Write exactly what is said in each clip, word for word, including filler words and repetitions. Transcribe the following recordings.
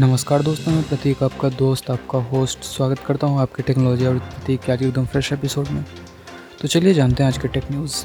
नमस्कार दोस्तों, मैं प्रतीक आपका दोस्त आपका होस्ट स्वागत करता हूं आपके टेक्नोलॉजी और प्रतीक के आज एकदम फ्रेश एपिसोड में। तो चलिए जानते हैं आज के टेक न्यूज़।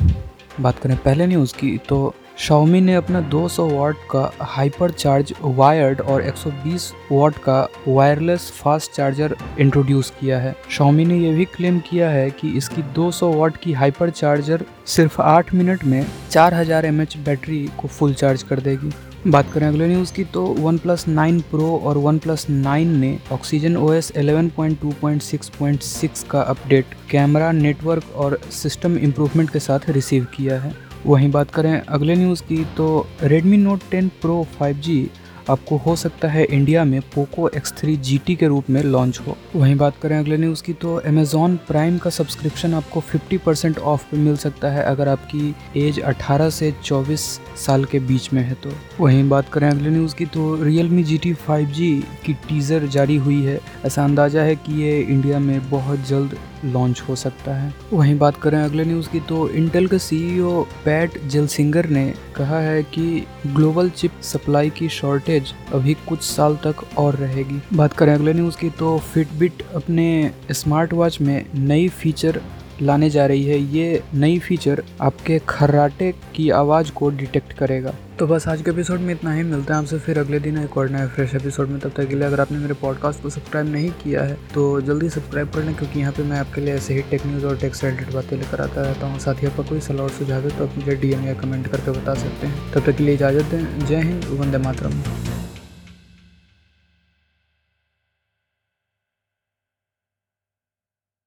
बात करें पहले न्यूज़ की तो Xiaomi ने अपना दो सौ वाट का हाइपर चार्ज वायर्ड और एक सौ बीस वाट का वायरलेस फास्ट चार्जर इंट्रोड्यूस किया है। Xiaomi ने यह भी क्लेम किया है कि इसकी दो सौ वाट की हाइपर चार्जर सिर्फ आठ मिनट में चार हज़ार एम ए एच बैटरी को फुल चार्ज कर देगी। बात करें अगले न्यूज़ की तो वन प्लस नाइन प्रो और वन प्लस नाइन ने ऑक्सीजन ओ एस ग्यारह पॉइंट दो पॉइंट छह पॉइंट छह का अपडेट कैमरा, नेटवर्क और सिस्टम इम्प्रूवमेंट के साथ रिसीव किया है। वहीं बात करें अगले न्यूज़ की तो Redmi Note ten pro five G आपको हो सकता है इंडिया में Poco X three G T के रूप में लॉन्च हो। वहीं बात करें अगले न्यूज़ की तो Amazon Prime का सब्सक्रिप्शन आपको पचास परसेंट ऑफ पे मिल सकता है अगर आपकी एज अठारह से चौबीस साल के बीच में है तो। वहीं बात करें अगले न्यूज़ की तो Realme G T five G की टीज़र जारी हुई है, ऐसा अंदाज़ा है कि ये इंडिया में बहुत जल्द लॉन्च हो सकता है। वहीं बात करें अगले न्यूज़ की तो इंटेल के सीईओ पैट जेलसिंगर ने कहा है कि ग्लोबल चिप सप्लाई की शॉर्टेज अभी कुछ साल तक और रहेगी। बात करें अगले न्यूज़ की तो फिटबिट अपने स्मार्ट वॉच में नई फीचर लाने जा रही है। ये नई फीचर आपके खर्राटे की आवाज़ को डिटेक्ट करेगा। तो बस आज के एपिसोड में इतना ही। मिलते हैं आपसे फिर अगले दिन एक और नए फ्रेश एपिसोड में। तब तक के लिए अगर आपने मेरे पॉडकास्ट को सब्सक्राइब नहीं किया है तो जल्दी सब्सक्राइब कर लें, क्योंकि यहाँ पे मैं आपके लिए ऐसे ही टेक न्यूज़ और टेक से रिलेटेड बातें लेकर आता रहता हूँ। साथ ही आपका कोई सलाह और सुझाव है तो आप मुझे डी एम या कमेंट करके बता सकते हैं। तब तक के लिए इजाज़त दें। जय हिंद, वंदे मातरम।